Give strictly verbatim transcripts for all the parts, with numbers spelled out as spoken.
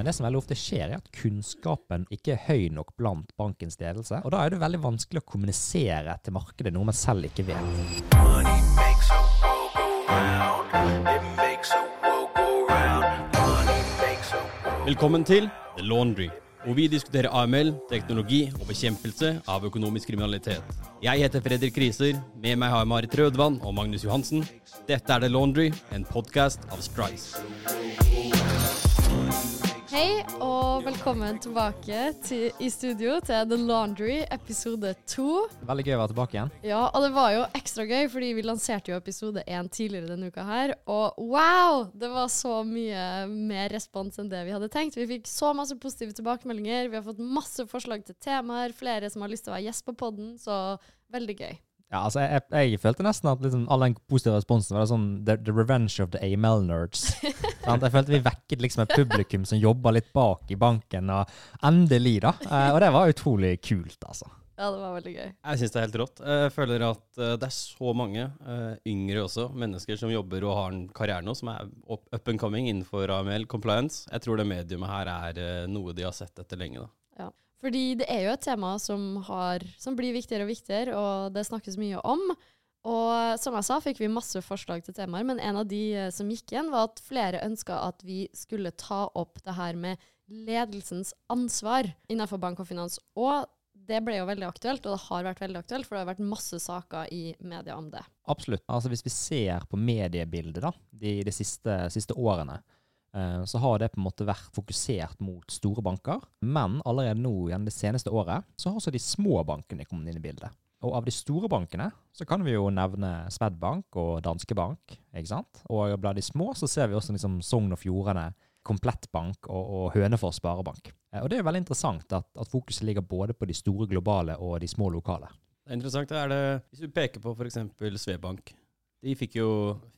Men det som veldig ofte skjer er at kunnskapen ikke er høy nok blant bankens ledelse, og da er det veldig vanskelig å kommunisere til markedet noe man selv ikke vet. Money makes a go-go round. It makes a go-go round. Money makes a go-go. Velkommen til The Laundry, og vi diskuterer A M L, teknologi og bekjempelse av økonomisk kriminalitet. Jeg heter Fredrik Rieser, med meg har jeg Mari Trødvann og Magnus Johansen. Dette er The Laundry, en podcast av Strise. Hej och välkommen tillbaka till I studio till The Laundry episode to. Väldigt gøy att vara tillbaka igen. Ja, och det var ju extra gøy för vi lanserade ju episode ett tidigare den uka här och wow, det var så mycket mer respons än det vi hade tänkt. Vi fick så massa positiva tillbakemeldingar. Vi har fått massa förslag till teman, flera som har lust att vara gäst på podden, så väldigt gøy. Ja, altså jeg, jeg følte nesten at liksom, all den positive responsen var sånn the, the revenge of the A M L nerds. Jeg følte vi vekket liksom et publikum som jobber litt bak I banken, og endelig da. Og det var utrolig kult, altså. Ja, det var veldig gøy. Jeg synes det er helt rått. Jeg føler at det er så mange yngre også, mennesker som jobber og har en karriere nå, som er up and coming innenfor A M L compliance. Jeg tror det mediumet her er noe de har sett etter lenge da. Ja. Fordi det er jo et tema som, har, som blir viktigere og viktigere, og det snakkes mye om. Og som jeg sa, fikk vi masse forslag til temaer, men en av de som gikk igjen var at flere ønsket at vi skulle ta opp det her med ledelsens ansvar innenfor bank og finans. Og det ble jo veldig aktuelt, og det har vært veldig aktuelt, for det har vært masse saker I media om det. Absolutt. Altså hvis vi ser på mediebildet da, de, de siste, siste årene, så har det på en måte vært fokusert mot store banker, men allerede nå igjen det seneste året, så har også de små bankene kommet inn I bildet. Og av de store bankene, så kan vi jo nevne Swedbank og Danske Bank, ikke sant? Og blant de små, så ser vi også liksom Sogn og Fjordane, Komplettbank og, og Hønefoss sparebank. Og det er jo veldig interessant at, at fokuset ligger både på de store globale og de små lokale. Det er interessant, er det, hvis du peker på for eksempel Swedbank, De fikk jo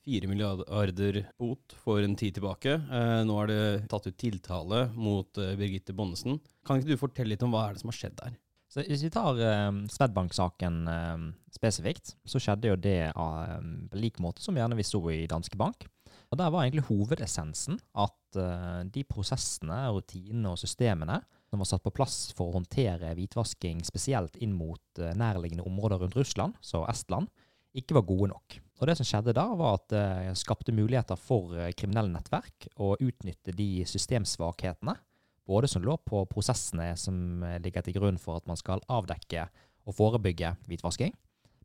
fire milliarder bot for en tid tilbake. Eh, nå har det tatt ut tiltale mot eh, Birgitte Bonnesen. Kan ikke du fortelle litt om hva er det som har skjedd der? Så hvis vi tar eh, Swedbank-saken eh, spesifikt, så skjedde jo det av eh, like måte som gjerne vi så I Danske Bank. Og der var egentlig hovedessensen at eh, de prosessene, rutinene og systemene som var satt på plass for å håndtere hvitvasking spesielt inn mot eh, nærliggende områder rundt Russland, så Estland, ikke var gode nok. Og det som skjedde da var at det skapte muligheter for kriminelle nettverk å utnytte de systemsvakhetene, både som lå på prosessene som ligger til grunn for at man skal avdekke og forebygge hvitvasking,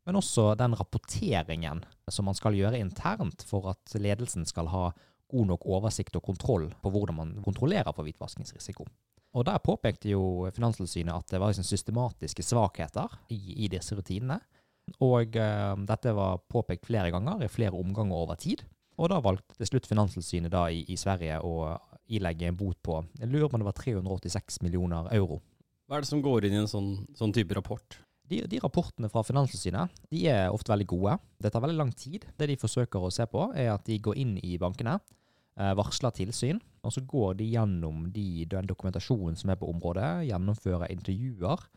men også den rapporteringen som man skal gjøre internt for at ledelsen skal ha god nok oversikt og kontroll på hvordan man kontrollerer for hvitvaskingsrisiko. Og der påpekte jo Finanselsynet at det var liksom systematiske svakheter I, I disse rutinene, Og uh, dette var påpekt flere ganger, I flere omganger over tid. Og da valgte til slutt Finanselsynet da i, I Sverige å ilegge en bot på, jeg lurer på om det var tre hundre og åttiseks millioner euro. Hva er det som går inn I en sånn, sånn type rapport? De, de rapportene fra Finanselsynet, de er ofte veldig gode. Det tar veldig lang tid. Det de forsøker å se på er at de går inn I bankene, varsler tilsyn, og så går de gjennom de, den dokumentasjonen som er på området, gjennomfører intervjuer,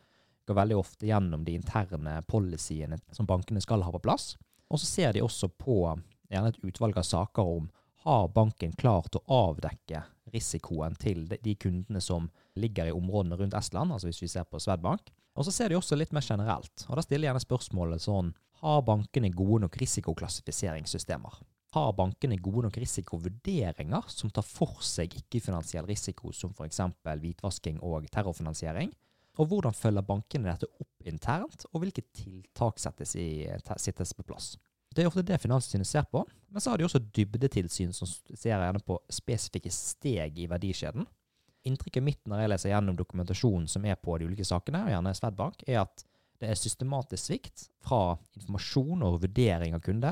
går veldig ofte gjennom de interne policyene som bankene skal ha på plass. Og så ser de også på gjerne et utvalg av saker om har banken klart å avdekke risikoen til de kundene som ligger I områdene rundt Estland, altså hvis vi ser på Swedbank. Og så ser de også litt mer generelt, og da stiller gjerne spørsmålet sånn, har bankene gode nok risikoklassifiseringssystemer? Har bankene gode nok risikovurderinger som tar for seg ikke-finansiell risiko, som for eksempel hvitvasking og terrorfinansiering? Og hvordan følger bankene dette opp internt, og hvilke tiltak settes, I, settes på plass. Det er ofte det Finanstilsynet ser på, men så har de også dybdetilsyn som ser gjerne på spesifikke steg I verdikjeden. Inntrykket mitt når jeg leser gjennom dokumentasjonen som er på de ulike sakene, og gjerne Swedbank, er at det er systematisk svikt fra informasjon og vurdering av kunde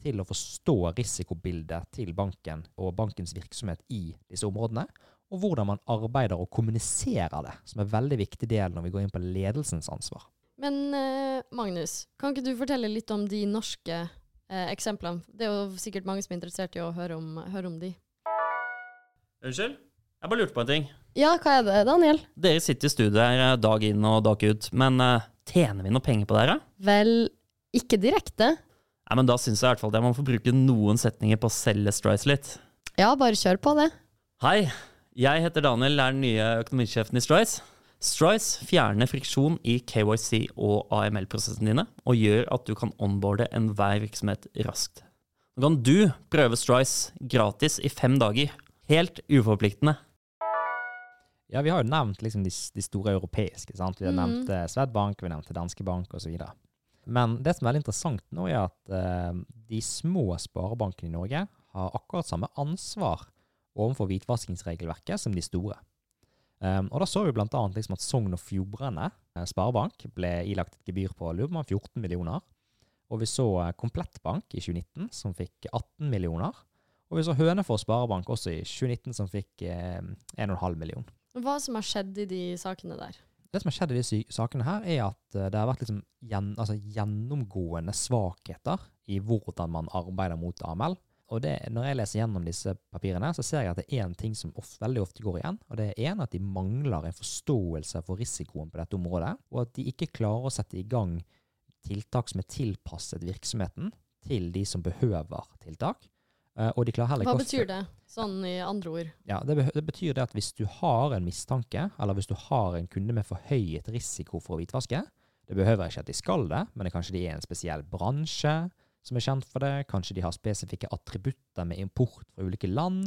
til å forstå risikobildet til banken og bankens virksomhet I disse områdene, og hvordan man arbeider og kommuniserer det, som er en veldig viktig del når vi går inn på ledelsens ansvar. Men Magnus, kan ikke du fortelle litt om de norske eh, eksemplene? Det er jo sikkert mange som er interessert I å høre om, høre om de. Unnskyld? Jeg bare lurte på en ting. Ja, hva er det, Daniel? Dere sitter I studiet her dag inn og dag ut, men uh, tjener vi noe penger på dere? Vel, ikke direkte. Nei, men da synes jeg I hvert fall at jeg må få bruke noen setninger på å selge Strise litt. Ja, bare kjør på det. Hei! Jeg heter Daniel, er den nye økonomisjefen I Strise. Strise fjerner friksjon I KYC og AML-prosessen dine, og gjør at du kan onboarde enhver virksomhet raskt. Nå kan du prøve Strise gratis I fem dager. Helt uforpliktende. Ja, vi har jo nevnt liksom de, de store europeiske, sant? Vi har nevnt mm. Swedbank, vi har nevnt Danske Bank og så videre. Men det som er veldig interessant nå er at uh, de små sparebankene I Norge har akkurat samme ansvar overfor hvitvaskingsregelverket som de store. Um, og da så vi blant annet liksom at Sogn og Fjordane Sparebank ble ilagt et gebyr på Lubman, fjorten millioner. Og vi så Komplettbank I tjue nitten som fikk atten millioner. Og vi så Hønefoss Sparebank også I tjue nitten som fikk eh, en komma fem millioner. Hva som har skjedd I de sakene der? Det som har skjedd I de sakene her er at det har vært liksom gjen, altså gjennomgående svakheter I hvordan man arbeider mot AML. Og det, når jeg leser gjennom disse papirene, så ser jeg at det er en ting som ofte, veldig ofte går igjen, og det er en at de mangler en forståelse for risikoen på dette området, og at de ikke klarer å sette I gang tiltak som er tilpasset virksomheten til de som behøver tiltak. Og de klarer heller ikke... Hva betyr det, sånn I andre ord? Ja, det, be- det betyr det at hvis du har en mistanke, eller hvis du har en kunde med forhøyet risiko for å hvitvaske, det behøver ikke at de skal det, men det kanskje de er en spesiell bransje, som er kjent for det, kanskje de har spesifikke attributter med import fra ulike land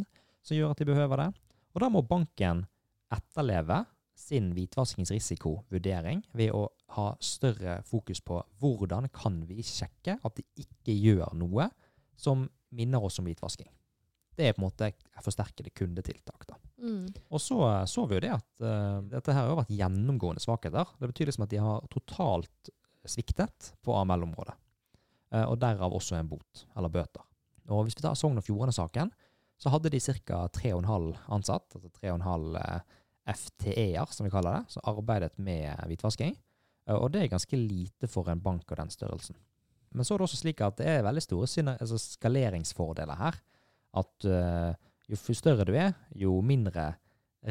som gjør at de behøver det. Og da må banken etterleve sin hvitvaskingsrisikovurdering ved å ha større fokus på hvordan kan vi sjekke at de ikke gjør noe som minner oss om hvitvasking. Det er på en måte forsterkede kundetiltak. Da. Mm. Og så så vi jo det at uh, dette her har vært gjennomgående svakheter. Det betyr liksom at de har totalt sviktet på A M L-området. Og derav også en bot, eller bøter. Og hvis vi tar Sogn og Fjordane-saken, så hadde de cirka tre komma fem ansatt, altså tre komma fem F T E-er, som vi kaller det, som arbeidet med hvitvasking. Og det er ganske lite for en bank av den størrelsen. Men så er det også slik at det er veldig store syner, altså skaleringsfordeler her. At uh, jo større du er, jo mindre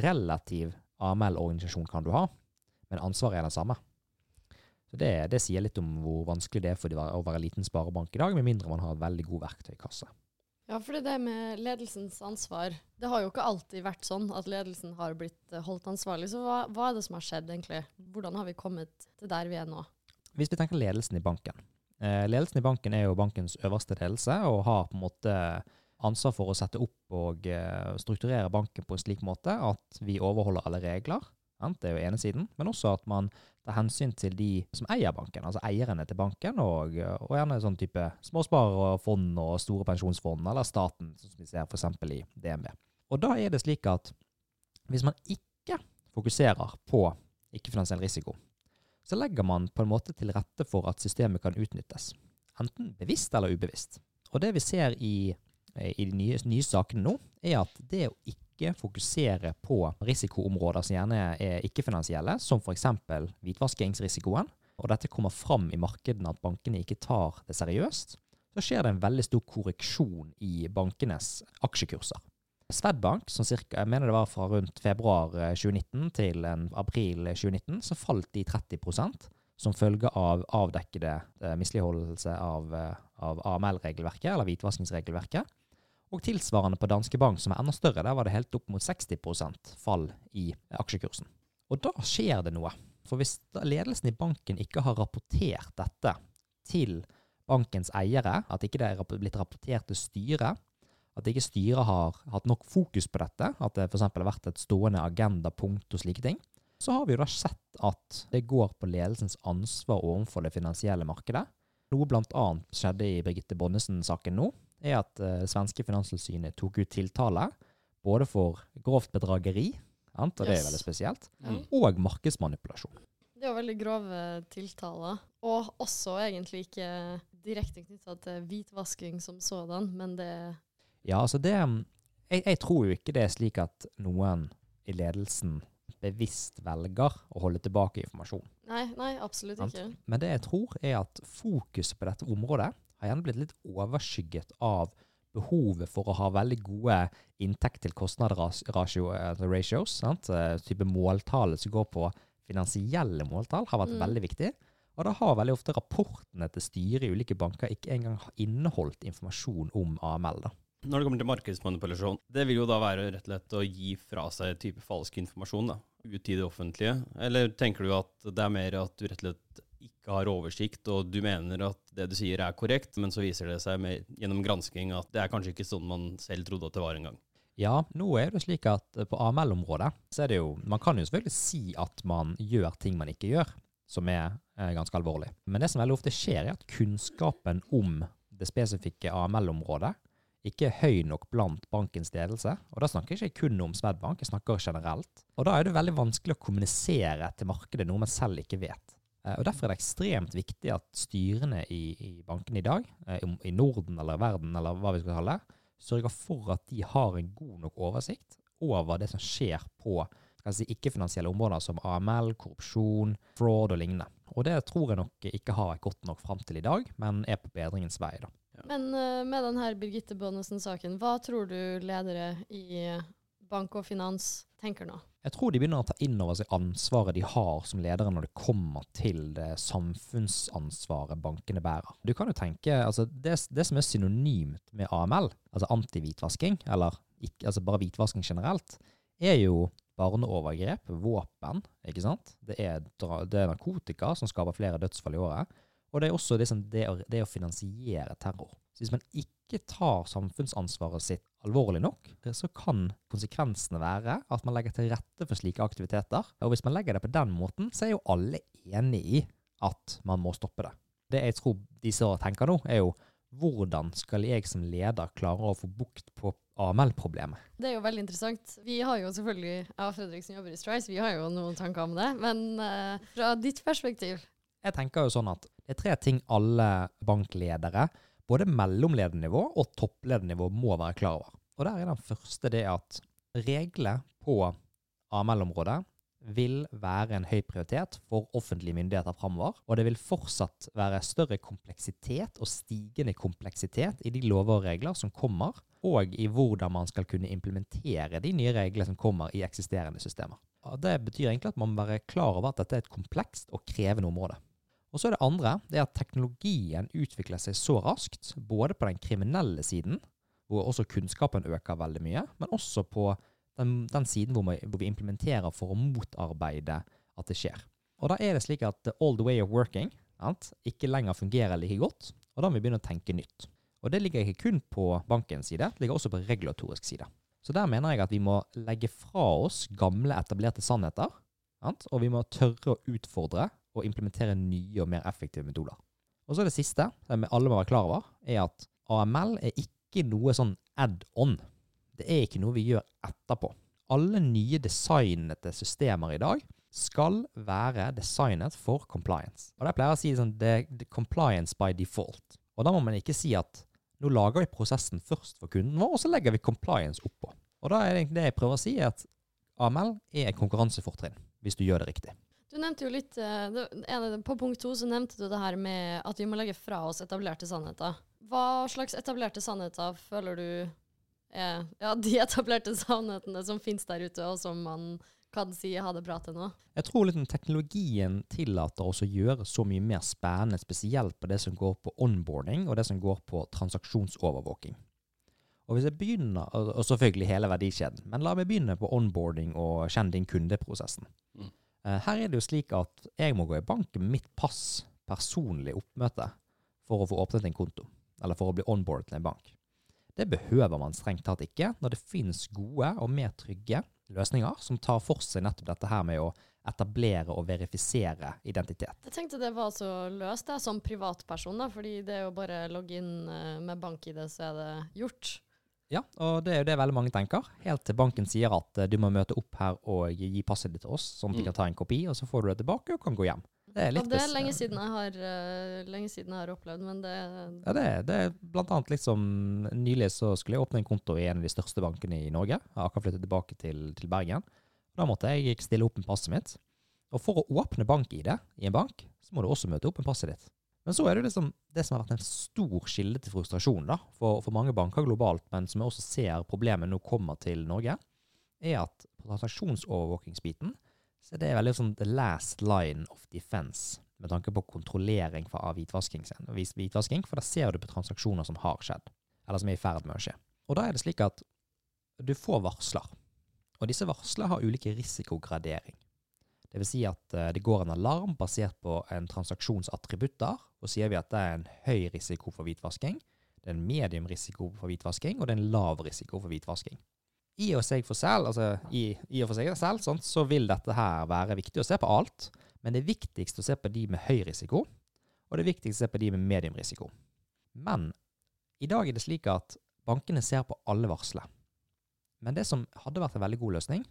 relativ A M L-organisasjon kan du ha. Men ansvaret er det samme. Så det, det sier litt om hvor vanskelig det er for de å være en liten sparebank I dag, med mindre man har en veldig god verktøykasse. Ja, for det med ledelsens ansvar, det har jo ikke alltid vært sånn at ledelsen har blitt holdt ansvarlig. Så hva, hva er det som har skjedd egentlig? Hvordan har vi kommet til der vi er nå? Hvis vi tenker ledelsen I banken. Eh, ledelsen I banken er jo bankens øverste ledelse, og har på en måte ansvar for å sette opp og eh, strukturere banken på en slik måte at vi overholder alle regler. Det er jo ene siden, men også at man tar hensyn til de som eier banken, altså eierne til banken, og, og gjerne sånn type småsparefond og store pensjonsfond, eller staten, som vi ser for eksempel I D N B. Og da er det slik at hvis man ikke fokuserer på ikke-finansiell risiko, så legger man på en måte til rette for at systemet kan utnyttes, enten bevisst eller ubevisst. Og det vi ser I, i de nye, nye sakene nå, er at det å ikke fokusere på risikoområder som gjerne er ikke-finansielle, som for eksempel hvitvaskingsrisikoen, og dette kommer fram I markedene at bankene ikke tar det seriøst, så skjer det en veldig stor korreksjon I bankenes aksjekurser. Swedbank, som cirka, jeg mener det var fra rundt februar tjue nitten til april tjue nitten, så falt de tretti prosent som følge av avdekkede misligholdelse av, av A M L-regelverket, eller hvitvaskingsregelverket. Og tilsvarende på Danske Bank, som er enda større, der var det helt opp mot seksti prosent fall I aksjekursen. Og da skjer det noe. For hvis ledelsen I banken ikke har rapportert dette til bankens eiere, at ikke det er blitt rapportert til styret, at ikke styret har hatt nok fokus på dette, at det for eksempel har vært et stående agendapunkt og slike ting, så har vi jo da sett at det går på ledelsens ansvar overfor det finansielle markedet. Noe blant annet skjedde I Birgitte Bonnesen-saken nå, er at uh, svenske Finanselsynet tok ut tiltale, både for grovt bedrageri, og yes. det er veldig spesielt, mm. og markedsmanipulasjon. Det er veldig grove tiltaler, og også egentlig ikke direkte knyttet til hvitvasking som sådan, men det... Ja, altså det... Jeg, jeg tror jo ikke det er slik at noen I ledelsen bevisst velger å holde tilbake informasjon. Nei, nei, absolutt ikke. Men det jeg tror er at fokus på dette området har gjerne blitt litt overskygget av behovet for å ha veldig gode inntekt til kostnadsratio, ratios, sant? Type måltall som går på finansielle måltall, har vært mm. veldig viktig. Og da har veldig ofte rapportene til styret I ulike banker ikke engang inneholdt informasjon om A M L. Da. Når det kommer til markedsmanipulasjon, det vil jo da være rett og slett å gi fra seg type falsk informasjon da, ut i det offentlige, eller tenker du at det er mer at du rett og slett ikke har oversikt, og du mener at det du sier er korrekt, men så viser det seg med, gjennom gransking at det er kanskje ikke sånn man selv trodde at det var en gang? Ja, nå er det slik at på A M L-området, så er det jo, man kan jo selvfølgelig si at man gjør ting man ikke gjør, som er eh, ganske alvorlig. Men det som veldig ofte skjer er at kunnskapen om det spesifikke A M L-området, ikke høy nok blant bankens ledelse, og da snakker jeg ikke kun om Swedbank, jeg snakker generelt. Og da er det veldig vanskelig å kommunisere til markedet noe man selv ikke vet. Og derfor er det ekstremt viktig at styrene i, i bankene i dag, i Norden eller verden eller hva vi skal kalle det, sørger for at de har en god nok oversikt over det som skjer på skal jeg si, ikke-finansielle områder som A M L, korrupsjon, fraud og lignende. Og det tror jeg nok ikke har gått nok frem til i dag, men er på bedringens vei da. Men med den her Birgitte Bonnesen-saken, hva tror du ledere i bank og finans tenker nå? Jeg tror de begynner å ta inn over seg ansvaret de har som ledere når det kommer til det samfunnsansvaret bankene bærer. Du kan jo tenke, altså det, det som er synonymt med A M L, altså anti-hvitvasking, eller ikke, altså bare hvitvasking generelt, er jo barneovergrep, våpen, ikke sant? Det er, det er narkotika som skaper flere dødsfall i året. Og det er også det, det, å, det å finansiere terror. Så hvis man ikke tar samfunnsansvaret sitt alvorlig nok, så kan konsekvensene være at man legger til rette for slike aktiviteter. Og hvis man legger det på den måten, så er jo alle enige i at man må stoppe det. Det jeg tror de så tenker nå, er jo hvordan skal jeg som leder klare å få bukt på A M L-problemet? Det er jo veldig interessant. Vi har jo selvfølgelig, jeg og Fredrik som jobber i Strise, vi har jo noen tanker om det. Men uh, fra ditt perspektiv? Jeg tenker jo sånn at det er tre ting alle bankledere, både mellomledernivå og toppledernivå, må være klar over. Og der er den første det at regler på A M L-området vil være en høy prioritet for offentlige myndigheter fremover, og det vil fortsatt være større kompleksitet og stigende kompleksitet i de lover og regler som kommer, og i hvordan man skal kunne implementere de nye reglene som kommer i eksisterende systemer. Og det betyr egentlig at man må være klar over at dette er et komplekst og krevende område. Og så er det andre, det er at teknologien utvikler seg så raskt, både på den kriminelle siden, hvor også kunnskapen øker veldig mye, men også på den, den siden hvor, man, hvor vi implementerer for å motarbeide at det skjer. Og da er det slik at the old way of working sant, ikke lenger fungerer like godt, og da må vi begynne å tenke nytt. Og det ligger ikke kun på bankens side, det ligger også på regulatorisk side. Så der mener jeg at vi må legge fra oss gamle etablerte sannheter, sant, og vi må tørre å utfordre og implementere nye og mer effektive metoder. Og så det siste, som alle må være klar over, er at A M L er ikke noe sånn add-on. Det er ikke noe vi gjør etterpå. Alle nye designete systemer i dag skal være designet for compliance. Og der pleier jeg å si sånn, det er compliance by default. Og da må man ikke si at nå lager vi prosessen først for kunden vår, og så legger vi compliance oppå. Og da er det egentlig det jeg prøver å si, er at A M L er et konkurransefortrinn, hvis du gjør det riktig. Du nevnte jo litt, på punkt to så nevnte du det her med at vi må legge fra oss etablerte sannheter. Hva slags etablerte sannheter føler du er ja, de etablerte sannhetene som finnes der ute, og som man kan si ha det bra til nå? Jeg tror litt teknologien tillater oss å gjøre så mye mer spennende, spesielt på det som går på onboarding og det som går på transaksjonsovervåking. Og hvis jeg begynner, og selvfølgelig hele verdikjeden, men la meg begynne på onboarding og kjenne din kundeprosessen. Mm. Her er det jo slik at jeg må gå i banken med mitt pass, personlig oppmøte, for å få åpnet en konto, eller for å bli onboardet til en bank. Det behøver man strengt tatt ikke, når det finnes gode og mer trygge løsninger som tar for seg nettopp dette her med å etablere og verifisere identitet. Jeg tenkte det var så løst det, som privatperson, da, fordi det er jo bare å logge inn med bank-I D, så er det gjort. Ja, og det er jo det veldig mange tenker. Helt til banken sier at du må møte opp her og gi passet ditt til oss, sånn at de kan ta en kopi, og så får du det tilbake og kan gå hjem. Det er, litt ja, det er lenge, siden jeg har, uh, lenge siden jeg har opplevd, men det... Ja, det, det er blant annet liksom, nylig så skulle jeg åpne en konto i en av de største bankene i Norge. Jeg har akkurat flyttet tilbake til, til Bergen. Da måtte jeg stille opp med passet mitt. Og for å åpne bank-I D i en bank, så må du også møte opp med passet ditt. Men så er det liksom det som har vært en stor kilde til frustrasjon da, for, for mange banker globalt, men som jeg også ser problemet nå kommer til Norge, er at på transaksjonsovervåkingsbiten, så det er veldig sånn the last line of defense, med tanke på kontrollering av hvitvasking. Hvitvasking, for da ser du på transaksjoner som har skjedd, eller som er i ferd med å skje. Og da er det slik at du får varsler. Og disse varsler har ulike risikogradering. Det vil si at det går en alarm basert på en transaksjonsattributter, og sier vi at det er en høy risiko for hvitvasking, det er en medium risiko for hvitvasking, og det er en lav risiko for hvitvasking. I og for seg for selv, altså i, i og for seg selv, sånn, så vil dette her være viktig å se på alt, men det er viktigst å se på de med høy risiko, og det er viktigst å se på de med medium risiko. Men i dag er det slik at bankene ser på alle varsler. Men det som hadde vært en veldig god løsning,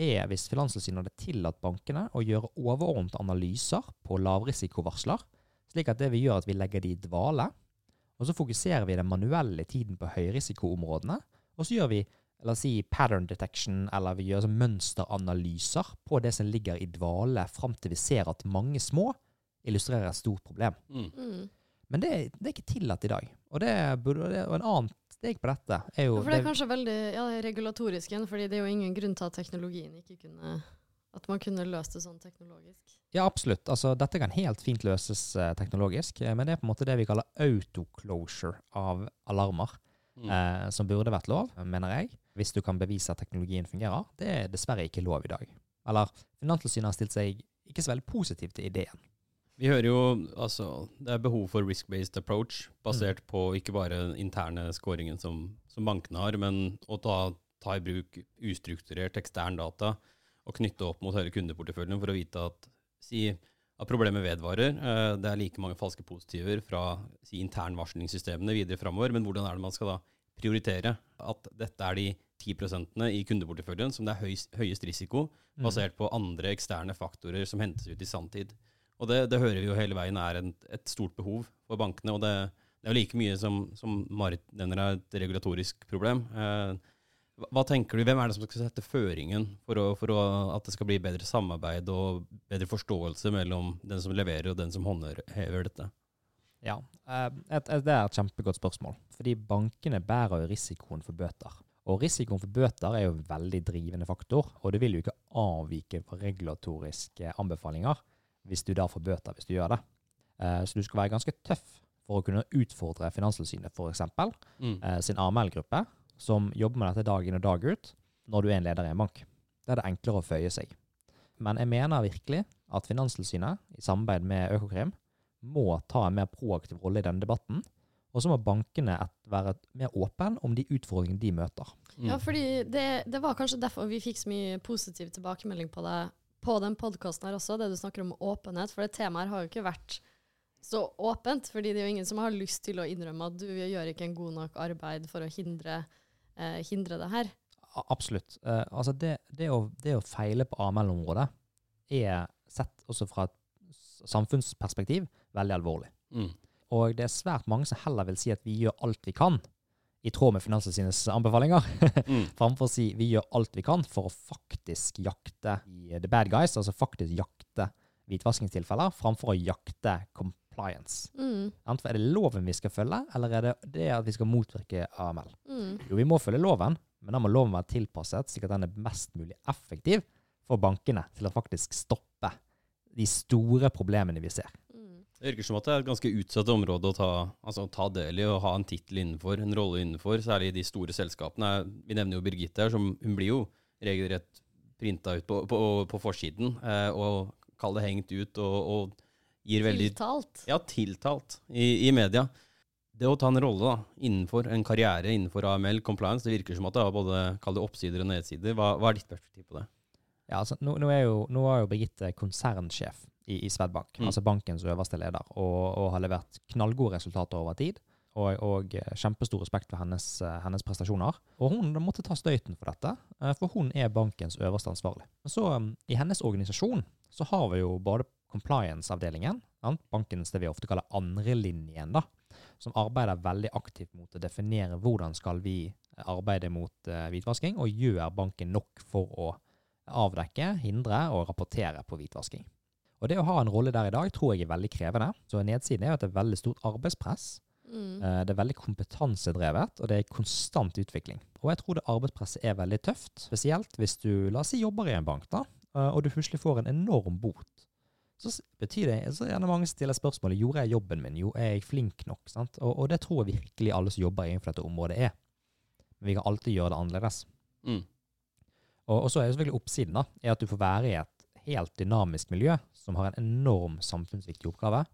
er hvis Finanselsynet hadde tillatt bankene å gjøre overordnet analyser på lavrisikovarsler, slik at det vi gjør at vi legger de i dvale, og så fokuserer vi den manuelle tiden på høyrisikoområdene, og så gjør vi, la oss si, pattern detection, eller vi gjør mønsteranalyser på det som ligger i dvale, frem til vi ser at mange små illustrerer et stort problem. Mm. Men det, det er ikke tillatt i dag. Og det burde, og en annen steg på dette er jo... Ja, for det er kanskje veldig ja, regulatorisk igjen, fordi det er jo ingen grunn til at teknologien ikke kunne... At man kunne løse det sånn teknologisk. Ja, absolutt. Altså, dette kan helt fint løses eh, teknologisk, eh, men det er på en måte det vi kaller autoclosure av alarmer, mm. eh, som burde vært lov, mener jeg, hvis du kan bevise at teknologien fungerer. Det er dessverre ikke lov i dag. Eller, Finanstilsynet har stilt seg ikke så veldig positivt til ideen. Vi hører jo, altså, det er behov for risk-based approach, basert mm. på ikke bare interne scoringen som, som bankene har, men å ta, ta i bruk ustrukturert ekstern data, og knytte opp mot hele kundeporteføljen for å vite at, si, at problemet vedvarer. Eh, det er like mange falske positiver fra si, internvarslingssystemene videre fremover, men hvordan er det man skal da prioritere at dette er de ti prosentene i kundeporteføljen som det er høyest, høyest risiko, basert på andre eksterne faktorer som hentes ut i sanntid. Og det, det hører vi jo hele veien er en, et stort behov for bankene, og det, det er like mye som, som Marit nevner er et regulatorisk problem. Eh, Hva tenker du, hvem er det som skal sette føringen for, å, for å, at det skal bli bedre samarbeid og bedre forståelse mellom den som leverer og den som håndhever dette? Ja, det er et kjempegodt spørsmål. Fordi bankene bærer jo risikoen for bøter. Og risikoen for bøter er jo en veldig drivende faktor, og du vil jo ikke avvike fra regulatoriske anbefalinger hvis du da får bøter hvis du gjør det. Så du skal være ganske tøff for å kunne utfordre Finanstilsynet, for eksempel, mm. sin A M L-gruppe, som jobber med dette dag inn og dag ut, når du er en leder i en bank. Da er det enklere å føye seg. Men jeg mener virkelig at Finanstilsynet, i samarbeid med Økokrim, må ta en mer proaktiv rolle i denne debatten, og så må bankene være mer åpne om de utfordringene de møter. Ja, fordi det, det var kanskje derfor vi fikk så mye positiv tilbakemelding på, det, på den podcasten her også, det du snakker om åpenhet, for det temaet har jo ikke vært så åpent, fordi det er jo ingen som har lyst til å innrømme at du gjør ikke en god nok arbeid for å hindre hindre det her? Absolutt. Uh, altså det, det, å, det å feile på A M L-området er sett også fra et samfunnsperspektiv veldig alvorlig. Mm. Og det er svært mange som heller vil si at vi gjør alt vi kan i tråd med Finanstilsynets anbefalinger, mm. fremfor å si vi gjør alt vi kan for å faktisk jakte the bad guys, altså faktisk jakte hvitvaskingstilfeller, fremfor å jakte compliance. Mm. Enten er det loven vi skal følge, eller er det det at vi skal motvirke A M L? Mm. Jo, vi må følge loven, men da må loven være tilpasset, slik at den er mest mulig effektiv for bankene til å faktisk stoppe de store problemene vi ser. Mm. Det virker som at det er et ganske utsatt område å ta, altså, ta del i og ha en titel innenfor, en rolle innenfor, særlig i de store selskapene. Vi nevner jo Birgitte her, som hun blir jo regelrett printet ut på, på, på forsiden, eh, og kall det hengt ut, og, og gir veldig... Tiltalt. Ja, tiltalt i, i media. Det å ta en rolle da, innenfor en karriere, innenfor A M L, compliance, det virker som at det har både kall det oppsider og nedsider. Hva, hva er ditt perspektiv på det? Ja, altså, nå, nå, er jo, nå er jo Birgitte konsernsjef i, i Swedbank, mm. altså bankens øverste leder, og, og har levert knallgode resultater over tid, og, og kjempestor respekt for hennes, hennes prestasjoner. Og hun måtte ta støyten for dette, for hun er bankens øverste ansvarlig. Så i hennes organisasjon så har vi jo både compliance-avdelingen, bankens det vi ofte kaller andrelinjen, da, som arbeider veldig aktivt mot å definere hvordan skal vi arbeide mot uh, hvitvasking, og gjør banken nok for å avdekke, hindre og rapportere på hvitvasking. Og det å ha en rolle der i dag tror jeg er veldig krevende. Så nedsiden er jo at det er veldig stort arbeidspress, mm. uh, det er veldig kompetansedrevet, og det er konstant utvikling. Og jeg tror det arbeidspresset er veldig tøft, spesielt hvis du, la oss si, jobber i en bank da, uh, og du plutselig får en enorm bot. Så betyr det, så er det mange stiller spørsmålet, gjorde jeg jobben min? Jo, er jeg flink nok? Sant? Og, og det tror jeg virkelig alle som jobber innenfor dette området er. Vi kan alltid gjøre det annerledes. Mm. Og, og så er jo selvfølgelig oppsiden da, er at du får være i et helt dynamisk miljø som har en enorm samfunnsviktig oppgave.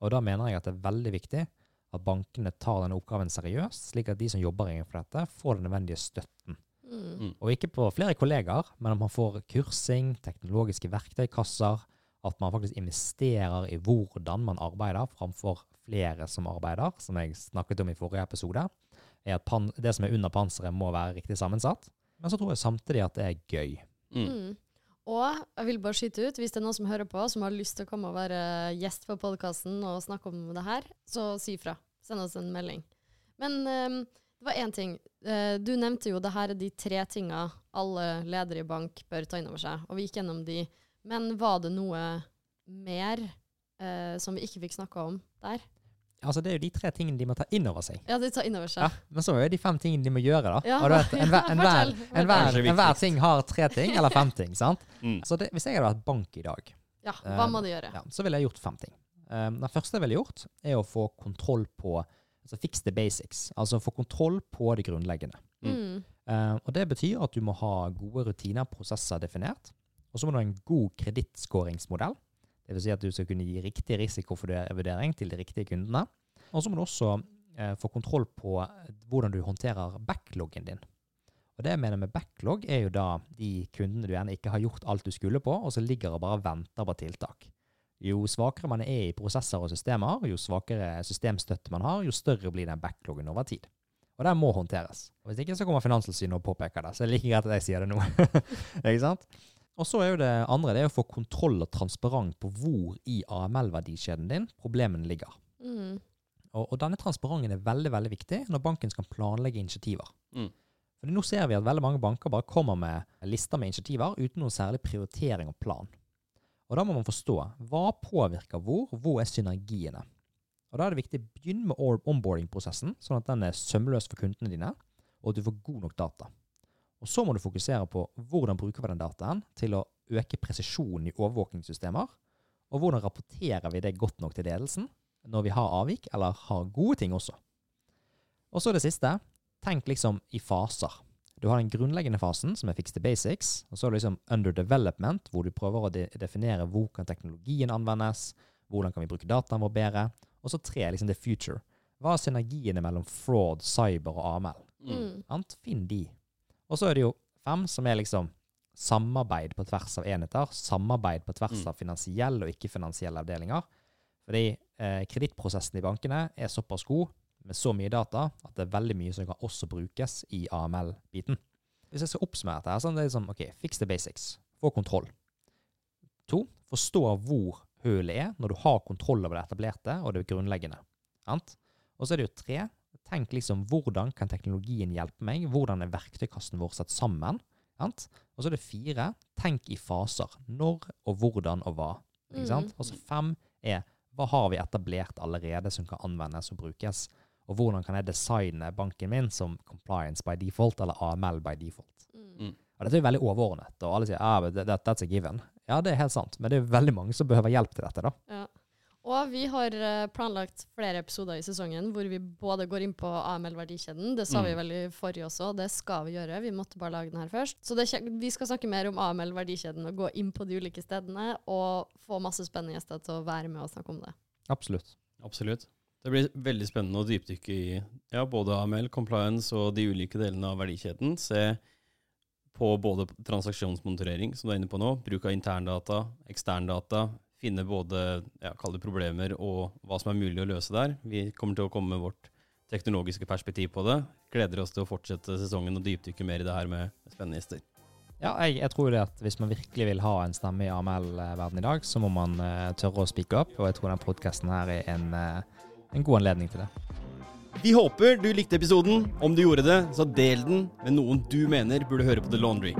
Og da mener jeg at det er veldig viktig at bankene tar denne oppgaven seriøst, slik at de som jobber innenfor dette får den nødvendige støtten. Mm. Og ikke på flere kolleger, men at man får kursing, teknologiske verktøykasser, at man faktisk investerer i hvordan man arbeider, framfor flere som arbeider, som jeg snakket om i forrige episode, er at pan- det som er under panseret må være riktig sammensatt. Men så tror jeg samtidig at det er gøy. Mm. Mm. Og jeg vil bare skyte ut, hvis det er noen som hører på, som har lyst til å komme og være gjest på podcasten og snakke om det her, så si fra. Send oss en melding. Men um, det var en ting. Uh, du nevnte jo det her er de tre tingene alle ledere i bank bør ta innover seg, og vi gikk gjennom de. Men var det noe mer uh, som vi ikke fikk snakke om der? Altså det er jo de tre tingene de må ta inn over seg. Ja, de tar inn over seg. Ja, men så er det de fem tingene de må gjøre da. Ja. Og du vet, en, en, hver, en, hver, en hver ting har tre ting, eller fem ting, sant? Mm. Så det, hvis jeg hadde vært bank i dag, ja, hva må de gjøre? Ja, så ville jeg gjort fem ting. Um, det første jeg ville gjort er å få kontroll på, altså fix the basics, altså få kontroll på det grunnleggende. Mm. Um, og det betyr at du må ha gode rutiner, prosesser definert, og så må du ha en god kreditskåringsmodell. Det vil si at du skal kunne gi riktig risikovurdering til de riktige kundene. Og så må du også eh, få kontroll på hvordan du håndterer backloggen din. Og det jeg mener med backlog er jo da de kundene du gjerne ikke har gjort alt du skulle på, og så ligger og bare venter på tiltak. Jo svakere man er i prosesser og systemer, jo svakere systemstøtte man har, jo større blir den backloggen over tid. Og den må håndteres. Og hvis ikke så kommer Finanselsynet og påpeker det, så er det like greit at jeg sier det nå. Ikke sant? Og så er jo det andre, det er å få kontroll og transparent på hvor i A M L-verdikjeden din problemen ligger. Mm. Og, og denne transparenten er veldig, veldig viktig når banken skal planlegge initiativer. Mm. Fordi nå ser vi at veldig mange banker bare kommer med lister med initiativer uten noen særlig prioritering og plan. Og da må man forstå, hva påvirker hvor, hvor er synergiene? Og da er det viktig å begynne med onboarding-prosessen, sånn at den er sømløs for kundene dine, og at du får god nok data. Og så må du fokusere på hvordan bruker vi den dataen til å øke presisjonen i overvåkingssystemer, og hvordan rapporterer vi det godt nok til ledelsen når vi har avvik, eller har gode ting også. Og så det siste, tenk liksom i faser. Du har den grunnleggende fasen, som er fix the basics, og så er det liksom under development, hvor du prøver å de- definere hvor kan teknologien anvendes, hvordan kan vi bruke dataen vår bedre, og så tre, liksom the future. Hva er synergiene mellom fraud, cyber og A M L? Mm. Ant, finn de. Og så er det jo fem som er liksom samarbeid på tvers av enheter, samarbeid på tvers av finansielle og ikke-finansielle avdelinger. Fordi eh, kredittprosessen i bankene er såpass god med så mye data at det er veldig mye som kan også brukes i A M L-biten. Hvis jeg skal oppsummere dette, så er det liksom, ok, fix the basics. Få kontroll. To, forstå hvor hullet er når du har kontroll over det etablerte og det grunnleggende. Sant? Og så er det jo tre, tenk liksom, hvordan kan teknologien hjelpe meg? Hvordan er verktøykassen vår satt sammen? Sant? Og så er det fire, tenk i faser. Når og hvordan og hva. Ikke sant? Og så fem er, hva har vi etablert allerede som kan anvendes og brukes? Og hvordan kan jeg designe banken min som compliance by default, eller A M L by default? Mm. Og dette er veldig overordnet, og alle sier, ah, that, that's a given. Ja, det er helt sant, men det er veldig mange som behøver hjelp til dette da. Ja. Og vi har planlagt flere episoder i sesongen hvor vi både går inn på A M L-verdikjeden. Det sa mm. vi vel i forrige også, det skal vi gjøre. Vi måtte bare lage den her først. Så det, vi skal snakke mer om A M L-verdikjeden og gå inn på de ulike stedene og få masse spennende gjester til å være med og snakke om det. Absolutt. Absolutt. Det blir veldig spennende å dypdykke i ja, både A M L, compliance og de ulike delene av verdikjeden. Se på både transaksjonsmonitorering, som du er inne på nå, bruk av interndata, eksterndata, finne både ja, kalde problemer og hva som er mulig å løse der. Vi kommer til å komme med vårt teknologiske perspektiv på det. Gleder oss til å fortsette sesongen og dypdykke mer i det her med spennende gjester. Ja, jeg, jeg tror det at hvis man virkelig vil ha en stemme i A M L-verden i dag, så må man uh, tørre å speake opp, og jeg tror den podcasten her er en, uh, en god anledning til det. Vi håper du likte episoden. Om du gjorde det, så del den med noen du mener burde høre på The Laundry.